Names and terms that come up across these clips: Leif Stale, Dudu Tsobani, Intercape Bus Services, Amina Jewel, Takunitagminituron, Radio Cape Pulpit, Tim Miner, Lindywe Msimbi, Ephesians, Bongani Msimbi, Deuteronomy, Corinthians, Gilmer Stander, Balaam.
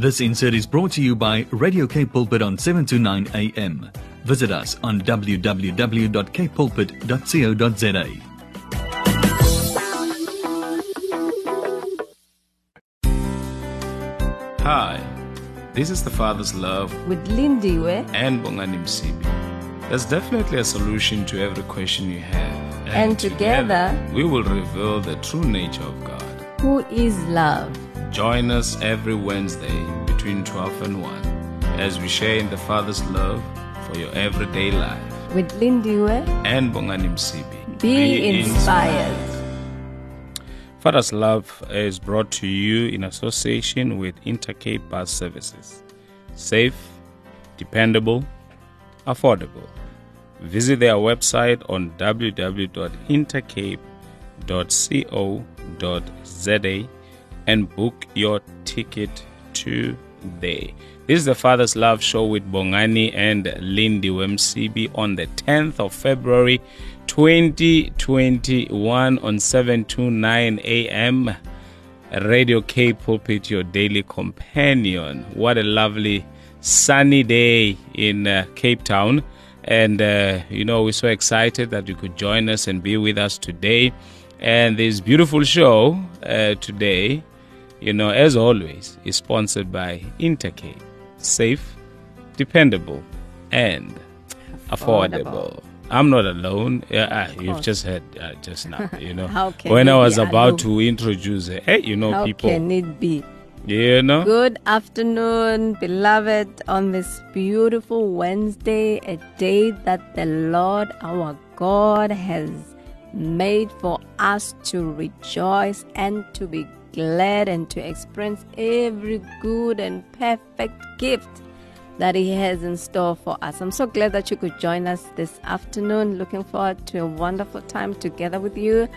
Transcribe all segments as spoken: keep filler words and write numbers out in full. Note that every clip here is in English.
This insert is brought to you by Radio Cape Pulpit on seven to nine a m. Visit us on w w w dot cape pulpit dot co dot z a. Hi, this is The Father's Love with Lindywe and Bongani Msimbi. There's definitely a solution to every question you have. And, and together, together we will reveal the true nature of God, who is love. Join us every Wednesday between twelve and one as we share in The Father's Love for your everyday life with Lindywe and Bongani Msimbi. Be, Be inspired. inspired. Father's Love is brought to you in association with Intercape Bus Services. Safe, dependable, affordable. Visit their website on w w w dot intercape dot co dot z a and book your ticket today. This is the Father's Love Show with Bongani and Lindywe Msimbi on the tenth of February twenty twenty-one on seven to nine a m Radio Cape Pulpit, your daily companion. What a lovely sunny day in uh, Cape Town, and uh, you know, we're so excited that you could join us and be with us today and this beautiful show uh, today. You know, as always, is sponsored by Intercape. Safe, dependable, and affordable, affordable. I'm not alone. Yeah, uh, you've just heard uh, just now, you know. How can when I was about alone? to introduce her, hey, you know, How people. How can it be? You know. Good afternoon, beloved, on this beautiful Wednesday, a day that the Lord our God has made for us to rejoice and to be glad and to experience every good and perfect gift that He has in store for us. I'm so glad that you could join us this afternoon. Looking forward to a wonderful time together with you.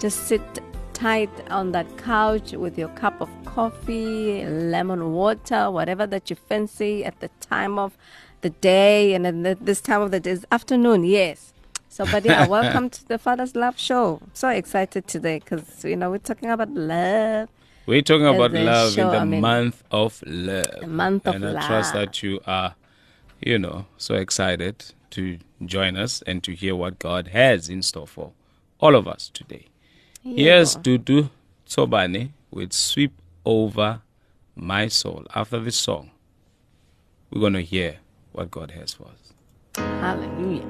Just sit tight on that couch with your cup of coffee, lemon water, whatever that you fancy at the time of the day. And at this time of the day is afternoon, yes. So, but yeah, welcome to the Father's Love Show. I'm so excited today because, you know, we're talking about love. We're talking about love show, in the I mean, month of love. The month of and love. And I trust that you are, you know, so excited to join us and to hear what God has in store for all of us today. Yeah. Here's Dudu Tsobani with Sweep Over My Soul. After this song, we're going to hear what God has for us. Hallelujah.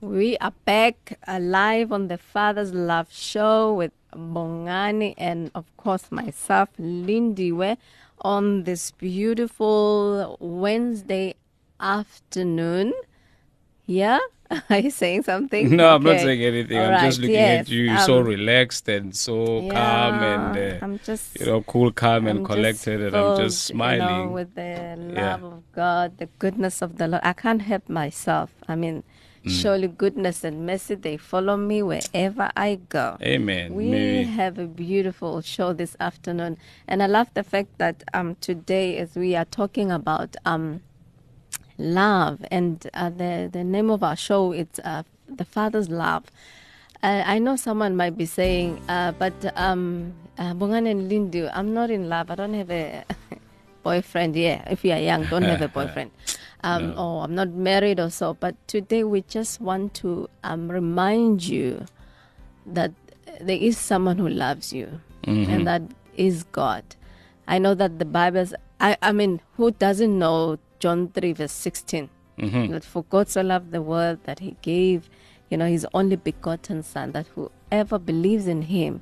We are back alive on the Father's Love Show with Bongani and of course myself, Lindywe, on this beautiful Wednesday afternoon. Yeah, are you saying something? No, okay. I'm not saying anything. All I'm right. just looking yes. at you. You're um, so relaxed and so yeah, calm and uh, I'm just, you know, cool, calm and I'm collected, and filled, I'm just smiling, you know, with the love yeah. of God, the goodness of the Lord. I can't help myself. I mean. Mm. Surely goodness and mercy, they follow me wherever I go. Amen. We May. have a beautiful show this afternoon. And I love the fact that um, today, as we are talking about um, love, and uh, the, the name of our show, it's uh, The Father's Love. Uh, I know someone might be saying, uh, but um, uh, Bongani and Lindu, I'm not in love. I don't have a boyfriend. Yeah, if you are young, don't have a boyfriend. Um, no. Oh, I'm not married or so. But today we just want to um, remind you that there is someone who loves you, mm-hmm. and that is God. I know that the Bible's, I, I mean, who doesn't know John three verse sixteen? Mm-hmm. That for God so loved the world that He gave, you know, His only begotten Son, that whoever believes in Him,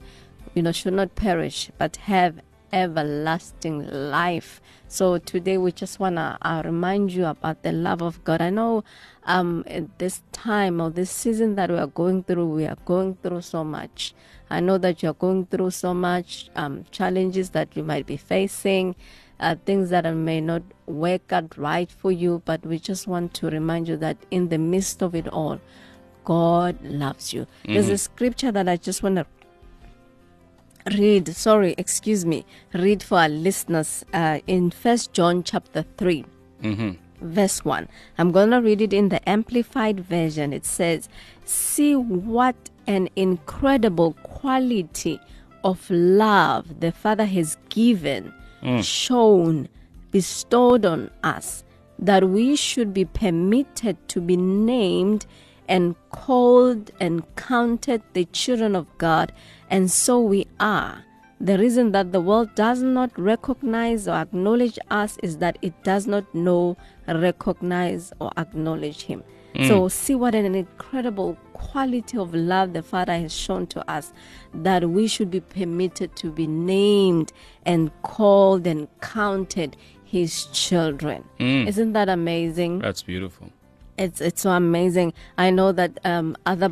you know, should not perish but have everlasting life. So today we just want to uh, remind you about the love of God. I know um, at this time or this season that we are going through, we are going through so much. I know that you are going through so much um, challenges that you might be facing, uh, things that may not work out right for you, but we just want to remind you that in the midst of it all, God loves you. Mm-hmm. There's a scripture that I just want to Read, sorry, excuse me, read for our listeners uh, in First John chapter three, mm-hmm. verse one. I'm going to read it in the Amplified Version. It says, "See what an incredible quality of love the Father has given, mm. shown, bestowed on us, that we should be permitted to be named and called and counted the children of God, and so we are. The reason that the world does not recognize or acknowledge us is that it does not know, recognize, or acknowledge Him. Mm. So see what an incredible quality of love the Father has shown to us, that we should be permitted to be named and called and counted His children. Mm. Isn't that amazing? That's beautiful. It's it's so amazing. I know that um, other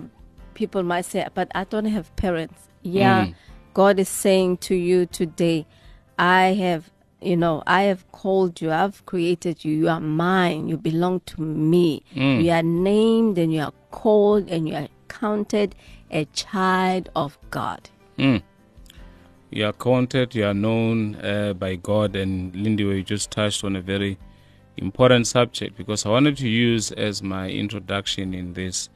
people might say, but I don't have parents. Yeah, mm. God is saying to you today, I have, you know, I have called you, I've created you, you are mine, you belong to me. Mm. You are named and you are called and you are counted a child of God. Mm. You are counted, you are known uh, by God. And Lindywe, you just touched on a very important subject, because I wanted to use as my introduction in this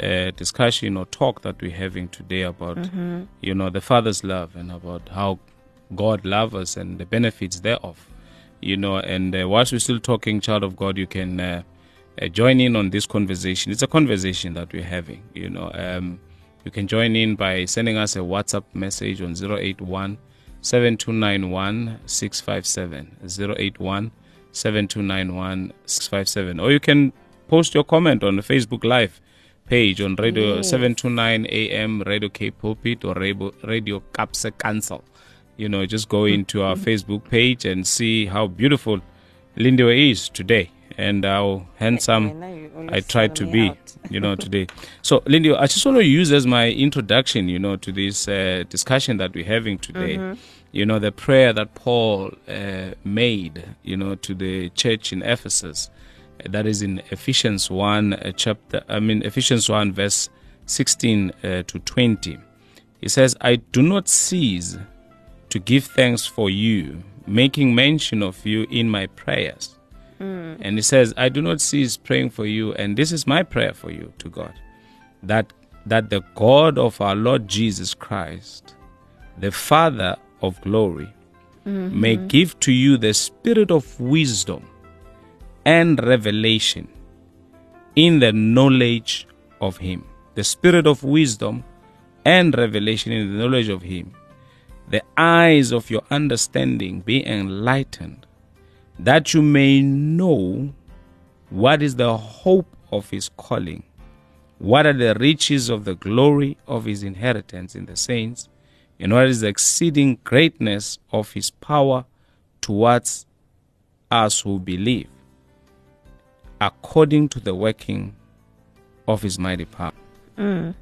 uh, discussion or talk that we're having today about, mm-hmm. you know, the Father's love and about how God loves us and the benefits thereof, you know. And uh, whilst we're still talking, child of God, you can uh, uh, join in on this conversation. It's a conversation that we're having, you know. Um, you can join in by sending us a WhatsApp message on zero eight one, seven two nine one, six five seven, zero eight one, seven two nine one, six five seven, or you can post your comment on the Facebook Live page on Radio yes. seven two nine A M Radio Cape Pulpit or Radio, Radio Capsa Council. You know, just go into our Facebook page and see how beautiful Lindywe is today and how handsome I, I tried to be, out. you know, today. So, Lindywe, I just want to use as my introduction, you know, to this uh, discussion that we're having today. Mm-hmm. You know, the prayer that Paul uh, made, you know, to the church in Ephesus, that is in Ephesians one uh, chapter, I mean, Ephesians one verse sixteen uh, to twenty. He says, I do not cease to give thanks for you, making mention of you in my prayers. Mm. And he says, I do not cease praying for you, and this is my prayer for you to God, that that the God of our Lord Jesus Christ, the Father of glory, mm-hmm. may give to you the spirit of wisdom and revelation in the knowledge of Him. The spirit of wisdom and revelation in the knowledge of Him. The eyes of your understanding be enlightened, that you may know what is the hope of His calling, what are the riches of the glory of His inheritance in the saints, and what is the exceeding greatness of His power towards us who believe, according to the working of His mighty power. Mm.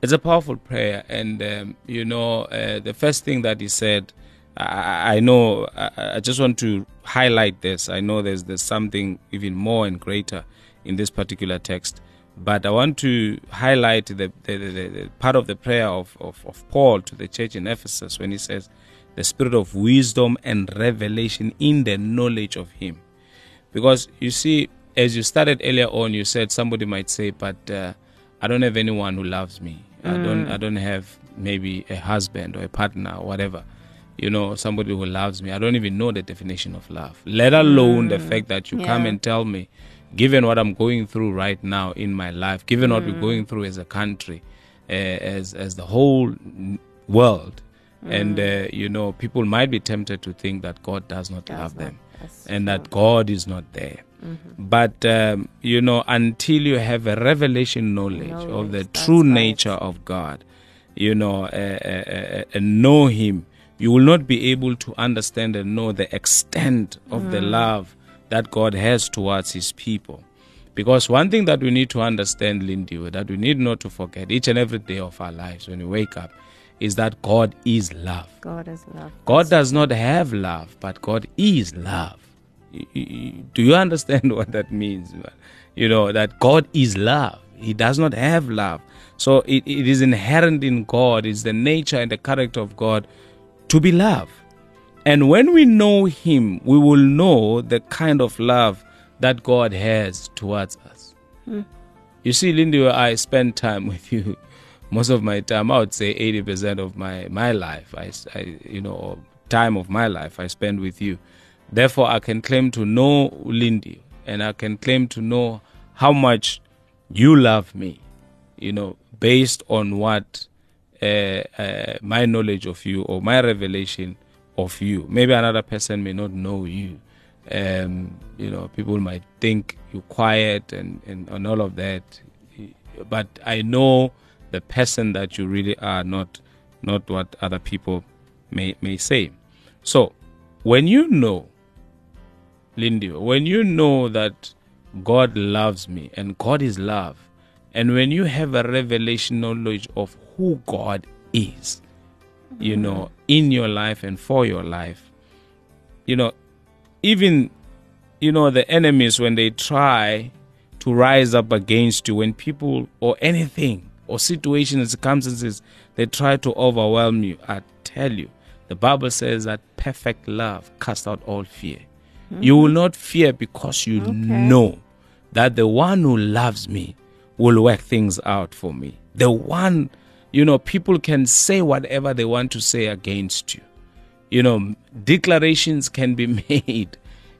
It's a powerful prayer. And, um, you know, uh, the first thing that he said, I, I know, I, I just want to highlight this. I know there's, there's something even more and greater in this particular text. But I want to highlight the, the, the, the part of the prayer of, of, of Paul to the church in Ephesus when he says, the spirit of wisdom and revelation in the knowledge of Him. Because you see, as you started earlier on, you said somebody might say, but uh, I don't have anyone who loves me. Mm. I don't I don't have maybe a husband or a partner or whatever. You know, somebody who loves me. I don't even know the definition of love, let alone mm. the fact that you yeah. come and tell me, given what I'm going through right now in my life, given mm. what we're going through as a country, uh, as as the whole world, mm. and uh, you know, people might be tempted to think that God does not does love not. them, That's and true. that God is not there. Mm-hmm. But um, you know, until you have a revelation knowledge, knowledge of the true right. nature of God, you know, uh, uh, uh, uh, know Him, you will not be able to understand and know the extent of mm. the love that God has towards His people. Because one thing that we need to understand, Lindywe, that we need not to forget each and every day of our lives when we wake up, is that God is love. God is love. God does not have love, but God is love. Do you understand what that means? You know, that God is love. He does not have love. So it, it is inherent in God, it's the nature and the character of God to be love. And when we know Him, we will know the kind of love that God has towards us. Mm. You see, Lindywe, I spend time with you most of my time, I would say eighty percent of my, my life, I, I, you know, or time of my life I spend with you. Therefore, I can claim to know Lindy, and I can claim to know how much you love me, you know, based on what uh, uh, my knowledge of you or my revelation of you. Maybe another person may not know you. Um, you know, people might think you're quiet and, and, and all of that. But I know the person that you really are, not not what other people may may say. So when you know, Lindywe, when you know that God loves me and God is love, and when you have a revelation knowledge of who God is, mm-hmm. you know, in your life and for your life, you know, even, you know, the enemies, when they try to rise up against you, when people or anything or situations, circumstances, they try to overwhelm you, I tell you, the Bible says that perfect love casts out all fear. Mm-hmm. You will not fear because you okay. know that the one who loves me will work things out for me. The one, you know, people can say whatever they want to say against you. You know, declarations can be made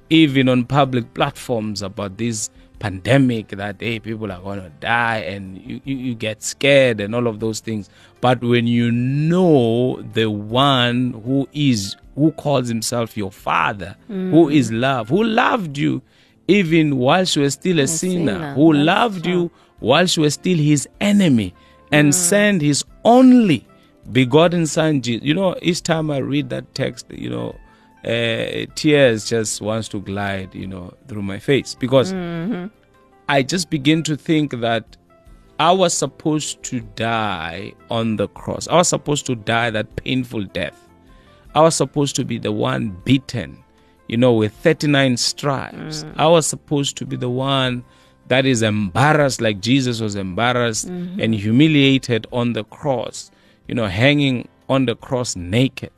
even on public platforms about this pandemic, that, hey, people are going to die, and you, you, you get scared and all of those things. But when you know the one who is, who calls himself your father, mm. who is love, who loved you even whilst you were still a, a sinner, sinner, who That's loved true. you whilst you were still his enemy, and mm. sent his only begotten son, Jesus. You know, each time I read that text, you know, uh, tears just wants to glide, you know, through my face, because mm-hmm. I just begin to think that I was supposed to die on the cross. I was supposed to die that painful death. I was supposed to be the one beaten, you know, with thirty-nine stripes. Mm. I was supposed to be the one that is embarrassed, like Jesus was embarrassed mm-hmm. and humiliated on the cross. You know, hanging on the cross naked,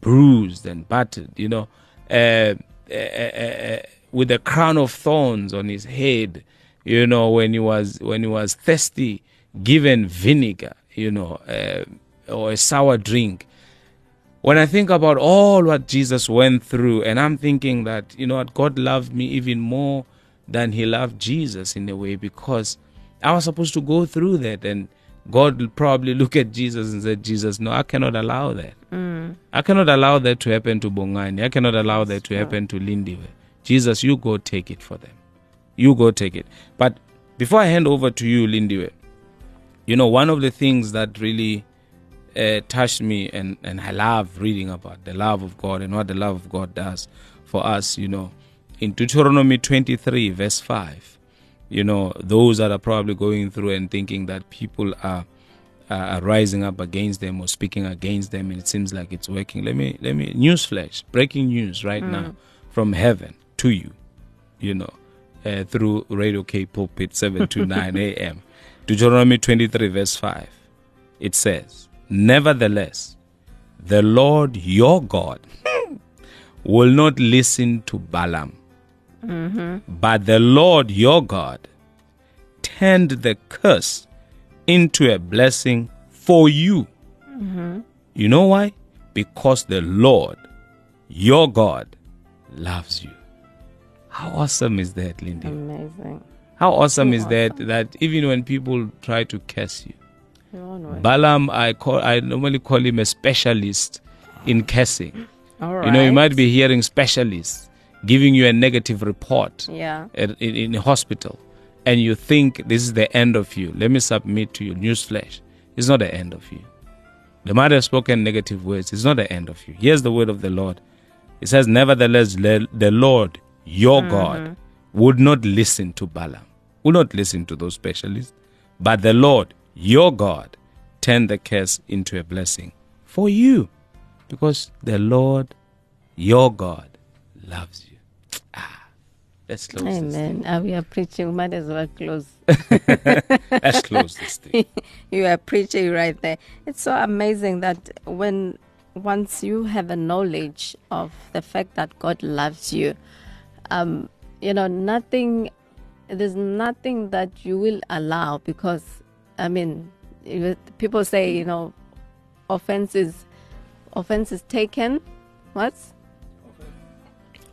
bruised and battered, you know, uh, uh, uh, with a crown of thorns on his head, you know, when he was when he was thirsty, given vinegar, you know, uh, or a sour drink. When I think about all what Jesus went through, and I'm thinking that, you know what, God loved me even more than he loved Jesus in a way, because I was supposed to go through that, and God will probably look at Jesus and say, Jesus, no, I cannot allow that. Mm. I cannot allow that to happen to Bongani. I cannot allow that to happen to Lindywe. Jesus, you go take it for them. You go take it. But before I hand over to you, Lindywe, you know, one of the things that really uh, touched me, and, and I love reading about the love of God and what the love of God does for us, you know, in Deuteronomy twenty-three, verse five. You know, those that are probably going through and thinking that people are, are rising up against them or speaking against them, and it seems like it's working. Let me, let me, newsflash, breaking news right mm. now from heaven to you, you know, uh, through Radio Cape Pulpit, seven to nine a.m. Deuteronomy twenty-three, verse five. It says, nevertheless, the Lord your God will not listen to Balaam. Mm-hmm. But the Lord your God turned the curse into a blessing for you. Mm-hmm. You know why? Because the Lord your God loves you. How awesome is that, Lindy? Amazing. How awesome so is awesome. that that even when people try to curse you, Balaam, I call I normally call him a specialist in cursing. All right. You know, you might be hearing specialists giving you a negative report yeah. in, in hospital, and you think this is the end of you. Let me submit to you, newsflash, it's not the end of you. They might have spoken negative words. It's not the end of you. Here's the word of the Lord. It says, nevertheless, the Lord, your mm-hmm. God, would not listen to Balaam, would not listen to those specialists, but the Lord, your God, turned the curse into a blessing for you, because the Lord, your God, loves you. Let's close Amen. this thing. Amen. We are preaching. Might as well close. Let's close this thing. You are preaching right there. It's so amazing that when once you have a knowledge of the fact that God loves you, um, you know, nothing, there's nothing that you will allow, because, I mean, people say, you know, offense is, offense is taken. What?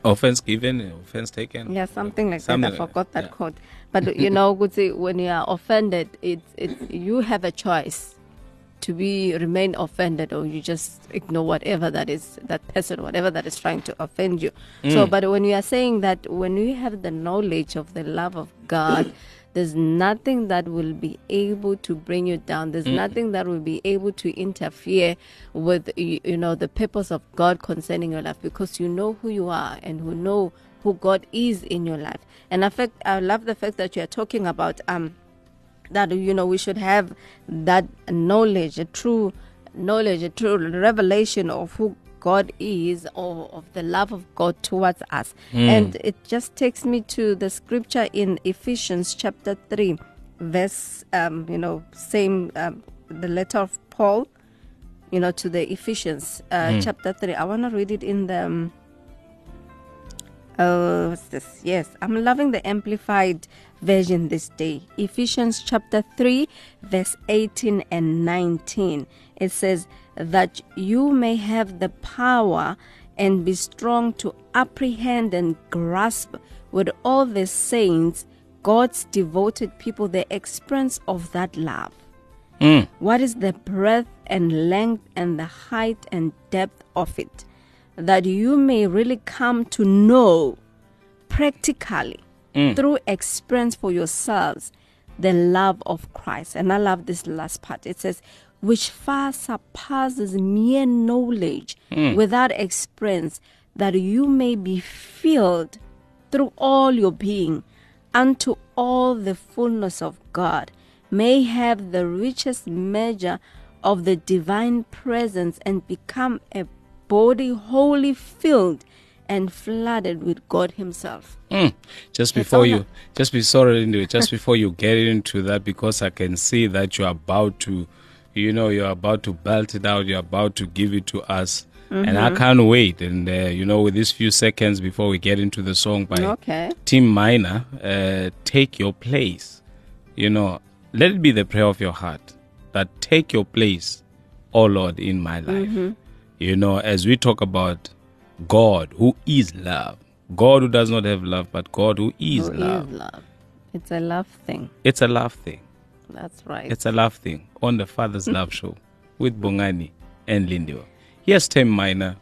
Offense given, offense taken. Yeah, something like something that. I forgot that yeah. quote. But you know, when you are offended, it, it, you have a choice to be remain offended, or you just ignore whatever that is, that person, whatever that is trying to offend you. Mm. So, but when you are saying that, when you have the knowledge of the love of God, there's nothing that will be able to bring you down. There's mm. nothing that will be able to interfere with, you, you know, the purpose of God concerning your life, because you know who you are and who know who God is in your life. And I, fact, I love the fact that you are talking about um, that, you know, we should have that knowledge, a true knowledge, a true revelation of who God is, or of the love of God towards us. Mm. And it just takes me to the scripture in Ephesians chapter three, verse, um, you know, same, um, the letter of Paul, you know, to the Ephesians uh, mm. chapter three. I want to read it in the, um, uh, what's this? Yes, I'm loving the Amplified Version this day. Ephesians chapter three, verse eighteen and nineteen. It says, that you may have the power and be strong to apprehend and grasp with all the saints, God's devoted people, the experience of that love. Mm. What is the breadth and length and the height and depth of it? That you may really come to know practically mm. through experience for yourselves the love of Christ. And I love this last part. It says, which far surpasses mere knowledge mm. without experience, that you may be filled through all your being unto all the fullness of God, may have the richest measure of the divine presence and become a body wholly filled and flooded with God himself. Mm. Just before That's you, that. just be sorry, just before you get into that, because I can see that you're about to You know, you're about to belt it out. You're about to give it to us. Mm-hmm. And I can't wait. And, uh, you know, with these few seconds before we get into the song by okay. Tim Miner, uh, take your place. You know, let it be the prayer of your heart that take your place, oh Lord, in my life. Mm-hmm. You know, as we talk about God who is love, God who does not have love, but God who is, who love. is love. It's a love thing. It's a love thing. That's right. It's a love thing on the Father's Love Show with Bongani and Lindywe. Yes, Tim Miner,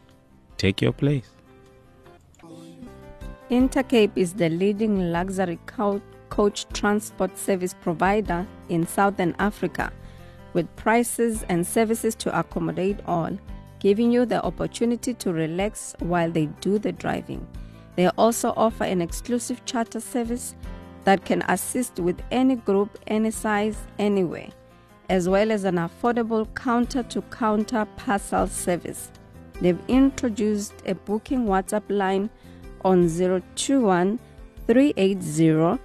take your place. Intercape is the leading luxury coach transport service provider in Southern Africa, with prices and services to accommodate all, giving you the opportunity to relax while they do the driving. They also offer an exclusive charter service that can assist with any group, any size, anywhere, as well as an affordable counter-to-counter parcel service. They've introduced a booking WhatsApp line on zero two one, three eight zero,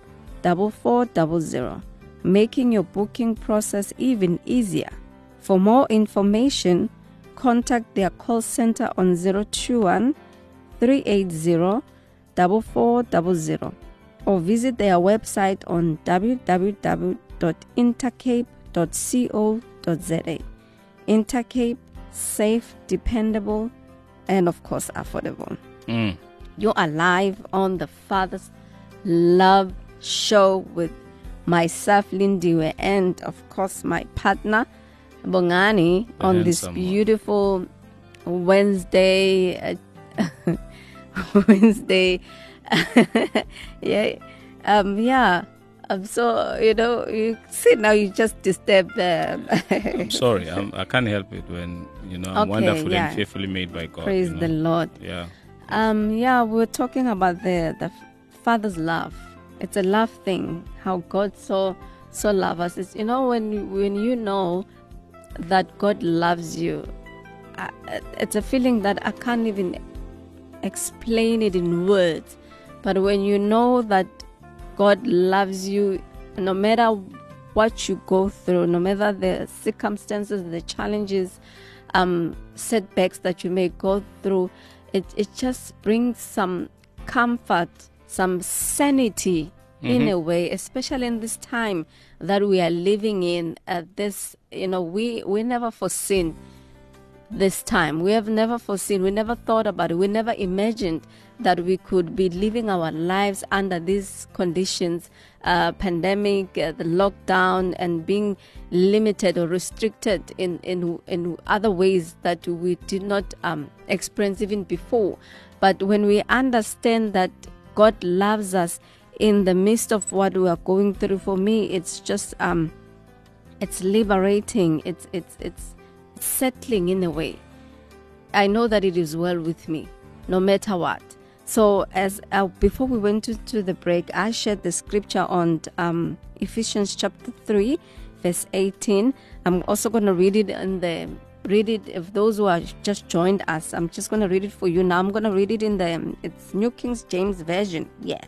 four four zero zero, making your booking process even easier. For more information, contact their call center on zero two one, three eight zero, four four zero zero. Or visit their website on w w w dot intercape dot co dot z a. Intercape, safe, dependable, and of course affordable. Mm. You are live on the Father's Love Show with myself, Lindywe, and of course my partner, Bongani, and on this someone. beautiful Wednesday. Uh, Wednesday. yeah, um, yeah. Um, so you know, you see now you just disturb them. I'm sorry, I'm, I can't help it when you know I'm okay, wonderfully yeah. and fearfully made by God. Praise you know? the Lord. Yeah. Um. Yeah, we we're talking about the the Father's love. It's a love thing. How God so so loves us. It's, you know, when when you know that God loves you, I, it's a feeling that I can't even explain it in words. But when you know that God loves you, no matter what you go through, no matter the circumstances, the challenges, um, setbacks that you may go through, it, it just brings some comfort, some sanity mm-hmm. in a way, especially in this time that we are living in. At uh, this, you know, we we never foreseen this time. We have never foreseen. We never thought about it. We never imagined that we could be living our lives under these conditions, uh, pandemic, uh, the lockdown, and being limited or restricted in, in, in other ways that we did not um, experience even before. But when we understand that God loves us in the midst of what we are going through, for me, it's just, um, it's liberating. It's, it's, it's settling in a way. I know that it is well with me, no matter what. So as uh, before we went to, to the break, I shared the scripture on um, Ephesians chapter three, verse eighteen. I'm also going to read it in the read it if those who are just joined us. I'm just going to read it for you now. I'm going to read it in the um, it's New King James Version, yeah.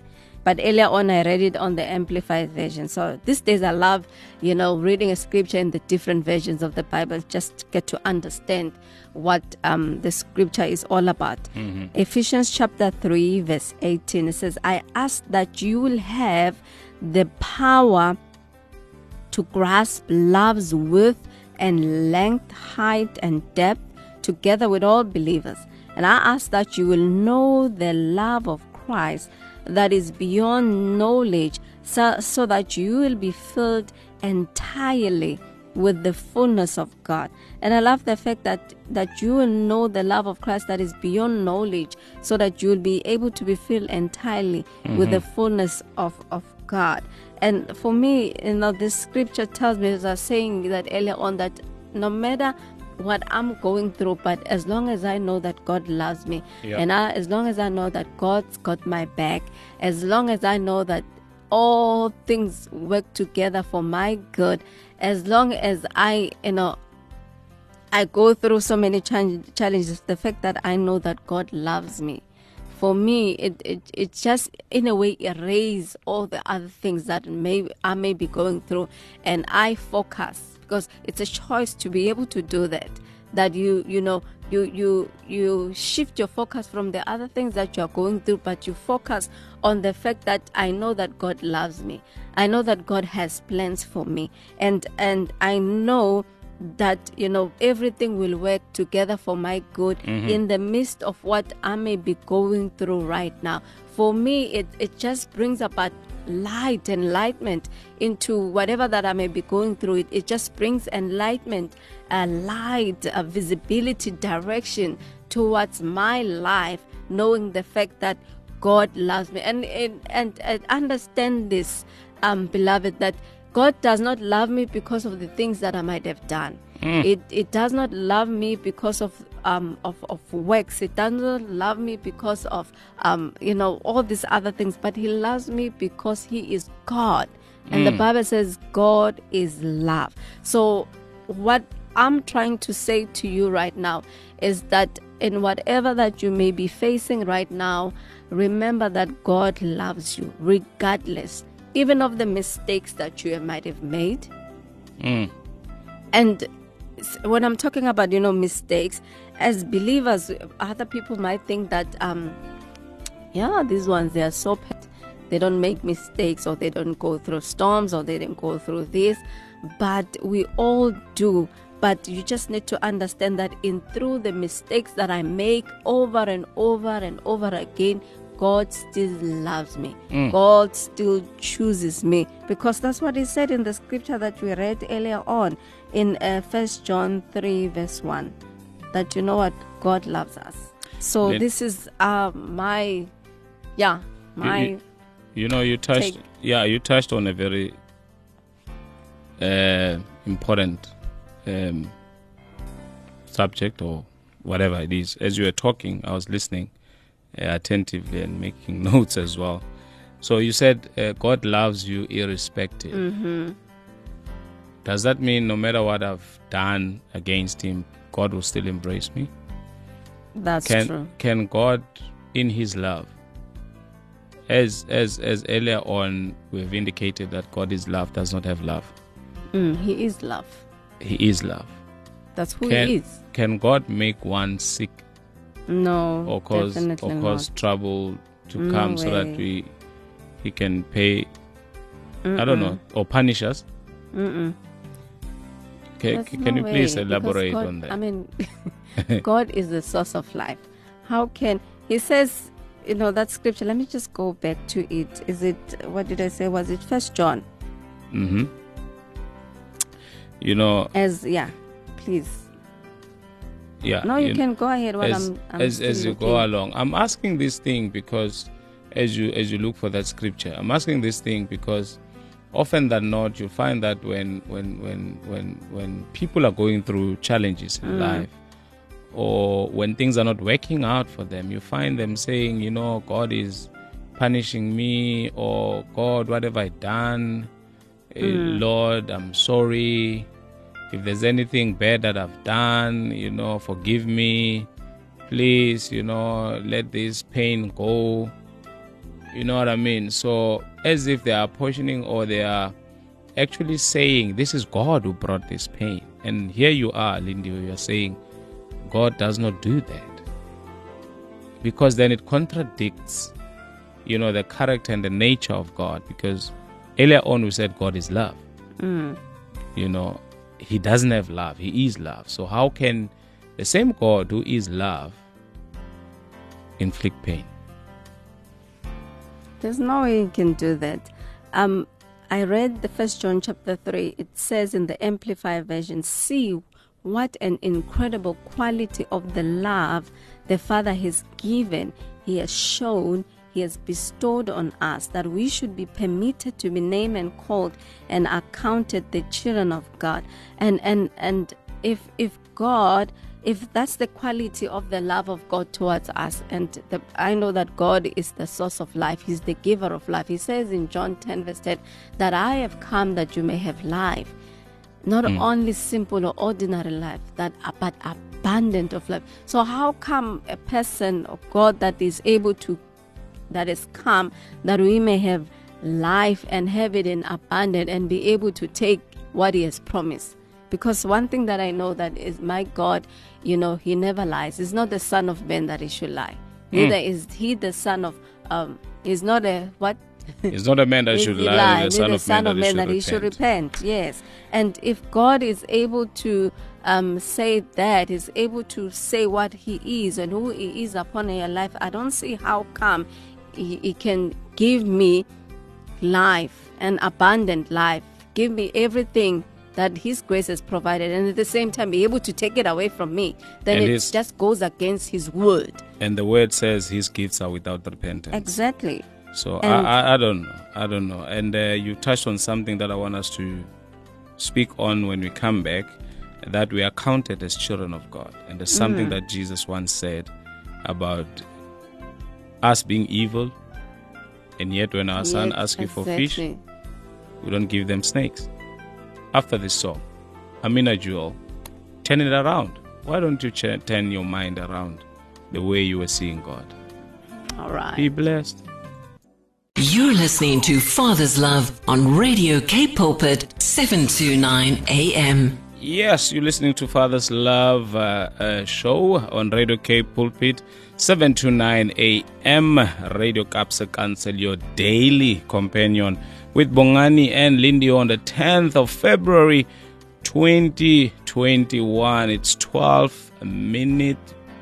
But earlier on, I read it on the Amplified Version. So these days, I love, you know, reading a scripture in the different versions of the Bible. Just get to understand what um, the scripture is all about. Mm-hmm. Ephesians chapter three, verse eighteen, it says, I ask that you will have the power to grasp love's width and length, height and depth, together with all believers. And I ask that you will know the love of Christ that is beyond knowledge, so, so that you will be filled entirely with the fullness of God. And I love the fact that, that you will know the love of Christ that is beyond knowledge, so that you will be able to be filled entirely mm-hmm. with the fullness of, of God. And for me, you know, this scripture tells me, as I was saying that earlier on, that no matter what I'm going through, but as long as I know that God loves me, yep. and I, as long as I know that God's got my back, as long as I know that all things work together for my good, as long as I, you know, I go through so many challenges, the fact that I know that God loves me, for me, it, it, it just in a way erases all the other things that may I may be going through, and I focus. Because it's a choice to be able to do that, that you you know you you you shift your focus from the other things that you are going through, but you focus on the fact that I know that God loves me, I know that God has plans for me, and and I know that, you know, everything will work together for my good mm-hmm. in the midst of what I may be going through right now. For me, it it just brings about light, enlightenment into whatever that I may be going through. It, it just brings enlightenment, a light, a visibility, direction towards my life, knowing the fact that God loves me. And and, and, and understand this, um, beloved, that God does not love me because of the things that I might have done. Mm. It it does not love me because of um of, of works. It does not love me because of um you know all these other things. But He loves me because He is God, and mm. the Bible says God is love. So what I'm trying to say to you right now is that in whatever that you may be facing right now, remember that God loves you regardless, even of the mistakes that you might have made. Mm. And when I'm talking about, you know, mistakes, as believers, other people might think that, um, yeah, these ones, they are so pet. They don't make mistakes, or they don't go through storms, or they don't go through this. But we all do. But you just need to understand that in through the mistakes that I make over and over and over again, God still loves me. Mm. God still chooses me, because that's what He said in the scripture that we read earlier on in uh, First John three verse one, that, you know what, God loves us. So Lin- this is uh, my, yeah, my. You, you, you know, you touched, take. yeah, you touched on a very uh, important um, subject, or whatever it is. As you were talking, I was listening attentively and making notes as well. So you said uh, God loves you irrespective. Mm-hmm. Does that mean no matter what I've done against Him, God will still embrace me? That's can, true. Can God, in His love, as as as earlier on we've indicated that God is love, does not have love. Mm, he is love. He is love. That's who can, He is. Can God make one sick? No, or cause, definitely or cause not. trouble to no come way. so that we he can pay Mm-mm. I don't know, or punish us? Mm-mm. Can, can no you please way, elaborate God, on that? I mean, God is the source of life. How can He says, you know, that scripture? Let me just go back to it. Is it what did I say? Was it First John? Mm-hmm. You know, as yeah, please. Yeah. No, you, you can know, go ahead. While as, I'm, I'm as as you looking. Go along, I'm asking this thing because as you as you look for that scripture, I'm asking this thing because often than not, you find that when when when when when people are going through challenges in mm. life, or when things are not working out for them, you find them saying, you know, God is punishing me, or God, what have I done? Mm. Lord, I'm sorry. If there's anything bad that I've done, you know, forgive me. Please, you know, let this pain go. You know what I mean? So as if they are portioning, or they are actually saying, this is God who brought this pain. And here you are, Lindywe, you are saying, God does not do that. Because then it contradicts, you know, the character and the nature of God. Because earlier on we said God is love. Mm. You know, He doesn't have love. He is love. So how can the same God who is love inflict pain? There's no way you can do that. Um, I read the First John chapter three. It says in the Amplified version, "See what an incredible quality of the love the Father has given. He has shown, He has bestowed on us, that we should be permitted to be named and called and are counted the children of God." And and and if if God. If that's the quality of the love of God towards us, and the, I know that God is the source of life, He's the giver of life. He says in John ten verse ten that I have come that you may have life, not mm. only simple or ordinary life, that but abundant of life. So how come a person of God that is able to, that is come that we may have life and have it in abundant and be able to take what He has promised? Because one thing that I know that is my God, you know, He never lies. He's not the son of man that He should lie. Mm. Neither is He the son of, um, he's not a, what? He's not a man that should lie. lie. He's the son, the son of man, man that, he, should that he should repent. Yes. And if God is able to um, say that, is able to say what He is and who He is upon your life, I don't see how come He, he can give me life, an abundant life, give me everything that His grace has provided, and at the same time be able to take it away from me. Then and it his, just goes against His word. And the word says His gifts are without repentance. Exactly. So I, I, I don't know. I don't know. And uh, you touched on something that I want us to speak on when we come back, that we are counted as children of God. And there's something mm. that Jesus once said about us being evil, and yet when our son yes, asks exactly. you for fish, we don't give them snakes. After this song, Amina Jewel, turn it around. Why don't you ch- turn your mind around the way you were seeing God? All right. Be blessed. You're listening to Father's Love on Radio Cape Pulpit, seven two nine A M. Yes, you're listening to Father's Love uh, uh, show on Radio Cape Pulpit, seven two nine A M. Radio Capsa Council, your daily companion, with Bongani and Lindywe on the tenth of February twenty twenty-one. It's twelve minute,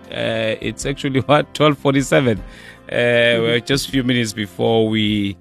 uh, it's actually what, twelve forty-seven. Uh, mm-hmm. We're just a few minutes before we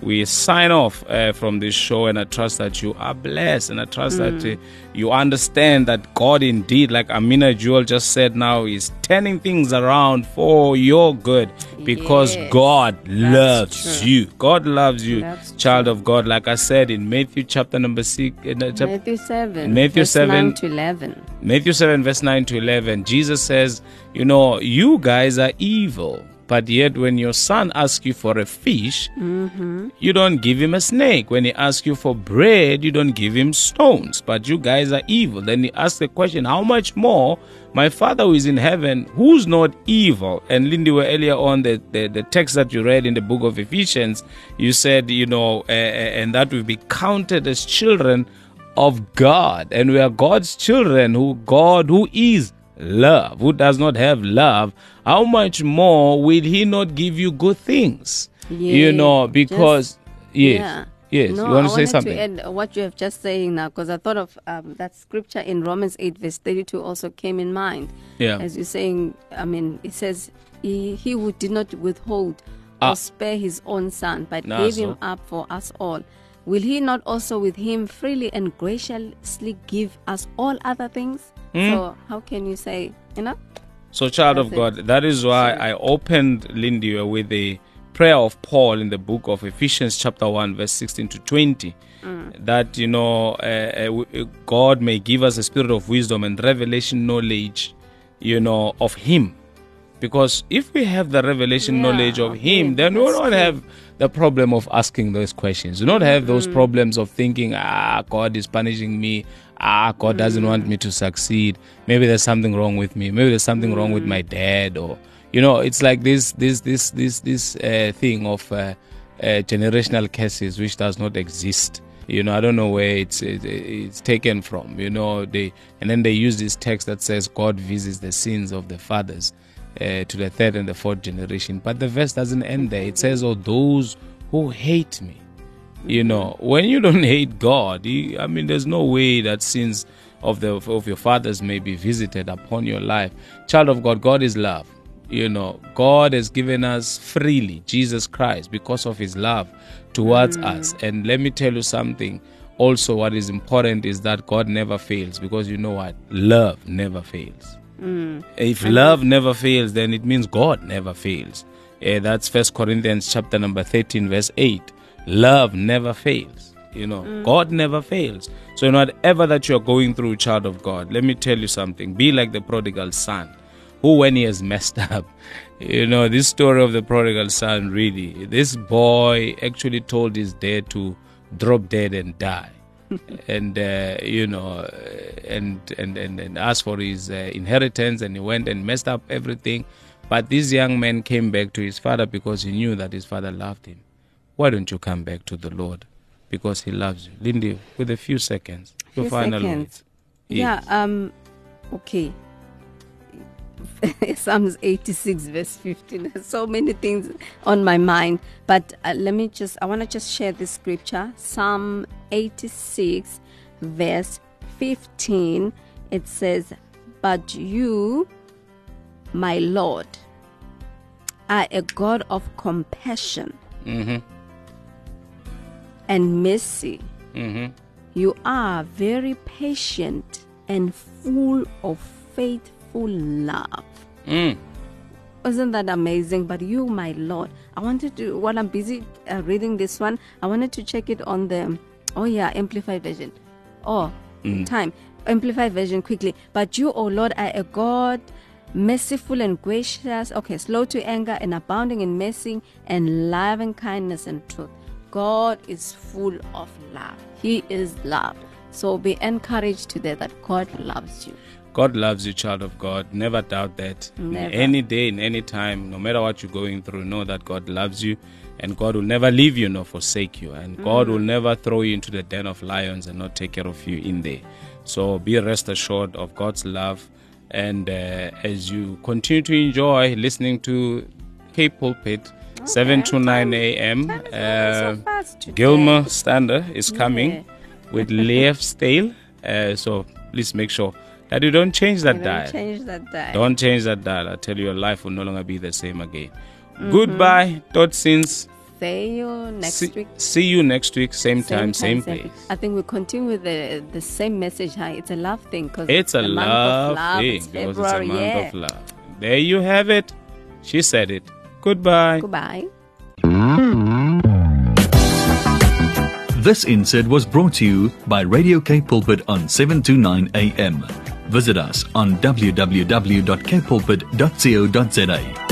we sign off uh, from this show, and I trust that you are blessed, and I trust mm. that uh, you understand that God indeed, like Amina Jewel just said now, is turning things around for your good, because yes, God loves true. you. God loves you, that's child true. of God. Like I said in Matthew chapter number six, uh, chapter, Matthew seven, Matthew verse seven, nine to eleven. Matthew seven, verse nine to eleven. Jesus says, you know, you guys are evil, but yet when your son asks you for a fish, mm-hmm. you don't give him a snake. When he asks you for bread, you don't give him stones. But you guys are evil. Then he asks the question, how much more my Father who is in heaven, who's not evil? And Lindywe, earlier on, the, the, the text that you read in the book of Ephesians, you said, you know, uh, and that we be counted as children of God. And we are God's children, who God who is love, who does not have love, how much more will He not give you good things? Yeah, you know, because just, yes, yeah. Yes, no, you want I to say something? To add what you have just saying now, because I thought of um, that scripture in Romans eight verse thirty-two also came in mind. Yeah. As you're saying, I mean, it says, he, he who did not withhold ah. or spare his own son, but nah, gave so. him up for us all, will he not also with him freely and graciously give us all other things? Mm. So how can you say, you know? So child That's of God, it. that is why Sorry. I opened Lindywe with the prayer of Paul in the book of Ephesians chapter one verse sixteen to twenty, mm. that you know uh, uh, God may give us a spirit of wisdom and revelation knowledge, you know, of him, because if we have the revelation yeah, knowledge of him, him then we will not true. have the problem of asking those questions. We will not have those mm. problems of thinking, ah, God is punishing me, ah, God mm. doesn't want me to succeed, maybe there's something wrong with me, maybe there's something mm. wrong with my dad, or you know, it's like this, this, this, this, this uh, thing of uh, uh, generational curses, which does not exist. You know, I don't know where it's it, it's taken from. You know, they and then they use this text that says God visits the sins of the fathers uh, to the third and the fourth generation. But the verse doesn't end there. It says, "Oh, those who hate me." You know, when you don't hate God, you, I mean, there's no way that sins of the of your fathers may be visited upon your life. Child of God, God is love. You know, God has given us freely Jesus Christ because of his love towards mm. us. And let me tell you something. Also, what is important is that God never fails, because you know what? Love never fails. Mm. If and love never fails, then it means God never fails. Uh, that's First Corinthians chapter number thirteen, verse eight. Love never fails. You know, mm. God never fails. So you know, whatever that you're going through, child of God, let me tell you something. Be like the prodigal son, who when he has messed up, you know, this story of the prodigal son, really, this boy actually told his dad to drop dead and die and, uh, you know, and, and, and, and asked for his uh, inheritance, and he went and messed up everything. But this young man came back to his father because he knew that his father loved him. Why don't you come back to the Lord? Because he loves you. Lindy, with a few seconds, your final words. Yeah, um, okay. Psalms eighty-six verse fifteen. There's so many things on my mind, but uh, let me just I want to just share this scripture. Psalm eighty-six verse fifteen, it says, "But you, my Lord, are a God of compassion mm-hmm. and mercy. Mm-hmm. You are very patient and full of faithfulness. Love." Mm. Isn't that amazing? But you, my Lord, I wanted to, while I'm busy uh, reading this one, I wanted to check it on the, oh yeah, Amplified Version. Oh, mm. time. Amplified Version quickly. "But you, O Lord, are a God, merciful and gracious, okay, slow to anger and abounding in mercy and loving kindness and truth." God is full of love. He is love. So be encouraged today that God loves you. God loves you, child of God. Never doubt that. Never. Any day, in any time, no matter what you're going through, know that God loves you, and God will never leave you nor forsake you, and mm. God will never throw you into the den of lions and not take care of you in there. So be rest assured of God's love, and uh, as you continue to enjoy listening to Cape Pulpit, okay. seven to nine a.m. Uh, so Gilmer Stander is coming yeah. with Leif Stale, uh, so please make sure that you don't change that, don't dial. change that dial. Don't change that dial. I tell you, your life will no longer be the same again. Mm-hmm. Goodbye. Tot since. See you next see, week. See you next week. Same, same time, time, same place. Same. I think we continue with the, the same message. Huh? It's a love thing. Cause it's, it's a, a love, love thing. It's because February, it's a month yeah. of love. There you have it. She said it. Goodbye. Goodbye. This insert was brought to you by Radio Cape Pulpit on seven to nine a.m. Visit us on w w w dot cape pulpit dot co dot za.